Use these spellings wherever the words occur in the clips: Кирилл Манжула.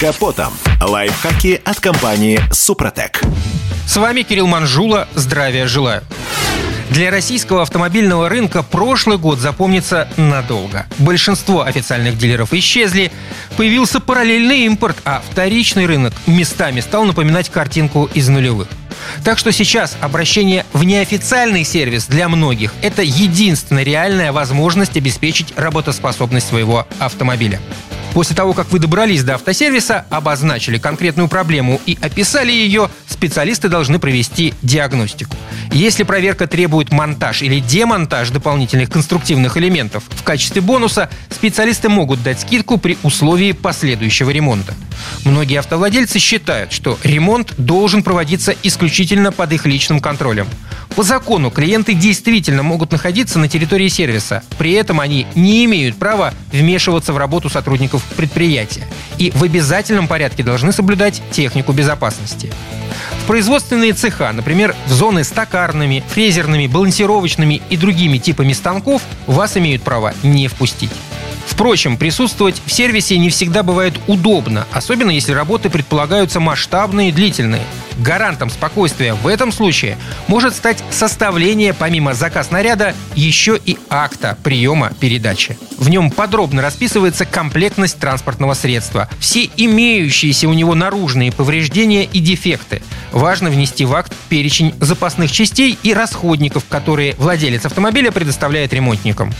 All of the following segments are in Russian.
капотом. Лайфхаки от компании «Супротек». С вами Кирилл Манжула. Здравия желаю. Для российского автомобильного рынка прошлый год запомнится надолго. Большинство официальных дилеров исчезли, появился параллельный импорт, а вторичный рынок местами стал напоминать картинку из нулевых. Так что сейчас обращение в неофициальный сервис для многих – это единственная реальная возможность обеспечить работоспособность своего автомобиля. После того, как вы добрались до автосервиса, обозначили конкретную проблему и описали ее, специалисты должны провести диагностику. Если проверка требует монтаж или демонтаж дополнительных конструктивных элементов, в качестве бонуса специалисты могут дать скидку при условии последующего ремонта. Многие автовладельцы считают, что ремонт должен проводиться исключительно под их личным контролем. По закону клиенты действительно могут находиться на территории сервиса. При этом они не имеют права вмешиваться в работу сотрудников предприятия и в обязательном порядке должны соблюдать технику безопасности. В производственные цеха, например, в зоны с токарными, фрезерными, балансировочными и другими типами станков вас имеют право не впустить. Впрочем, присутствовать в сервисе не всегда бывает удобно, особенно если работы предполагаются масштабные и длительные. Гарантом спокойствия в этом случае может стать составление, помимо заказа наряда, еще и акта приема передачи. В нем подробно расписывается комплектность транспортного средства, все имеющиеся у него наружные повреждения и дефекты. Важно внести в акт перечень запасных частей и расходников, которые владелец автомобиля предоставляет ремонтникам.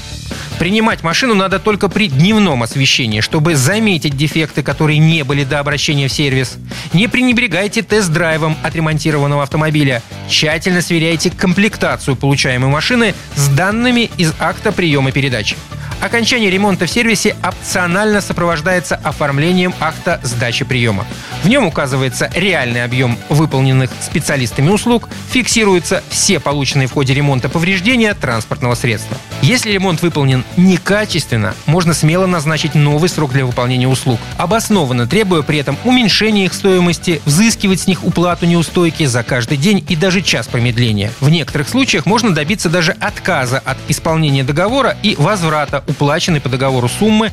Принимать машину надо только при дневном освещении, чтобы заметить дефекты, которые не были до обращения в сервис. Не пренебрегайте тест-драйвом отремонтированного автомобиля. Тщательно сверяйте комплектацию получаемой машины с данными из акта приема передачи. Окончание ремонта в сервисе опционально сопровождается оформлением акта сдачи приема. В нем указывается реальный объем выполненных специалистами услуг, фиксируются все полученные в ходе ремонта повреждения транспортного средства. Если ремонт выполнен некачественно, можно смело назначить новый срок для выполнения услуг, обоснованно требуя при этом уменьшения их стоимости, взыскивать с них уплату неустойки за каждый день и даже час промедления. В некоторых случаях можно добиться даже отказа от исполнения договора и возврата уплаченной по договору суммы.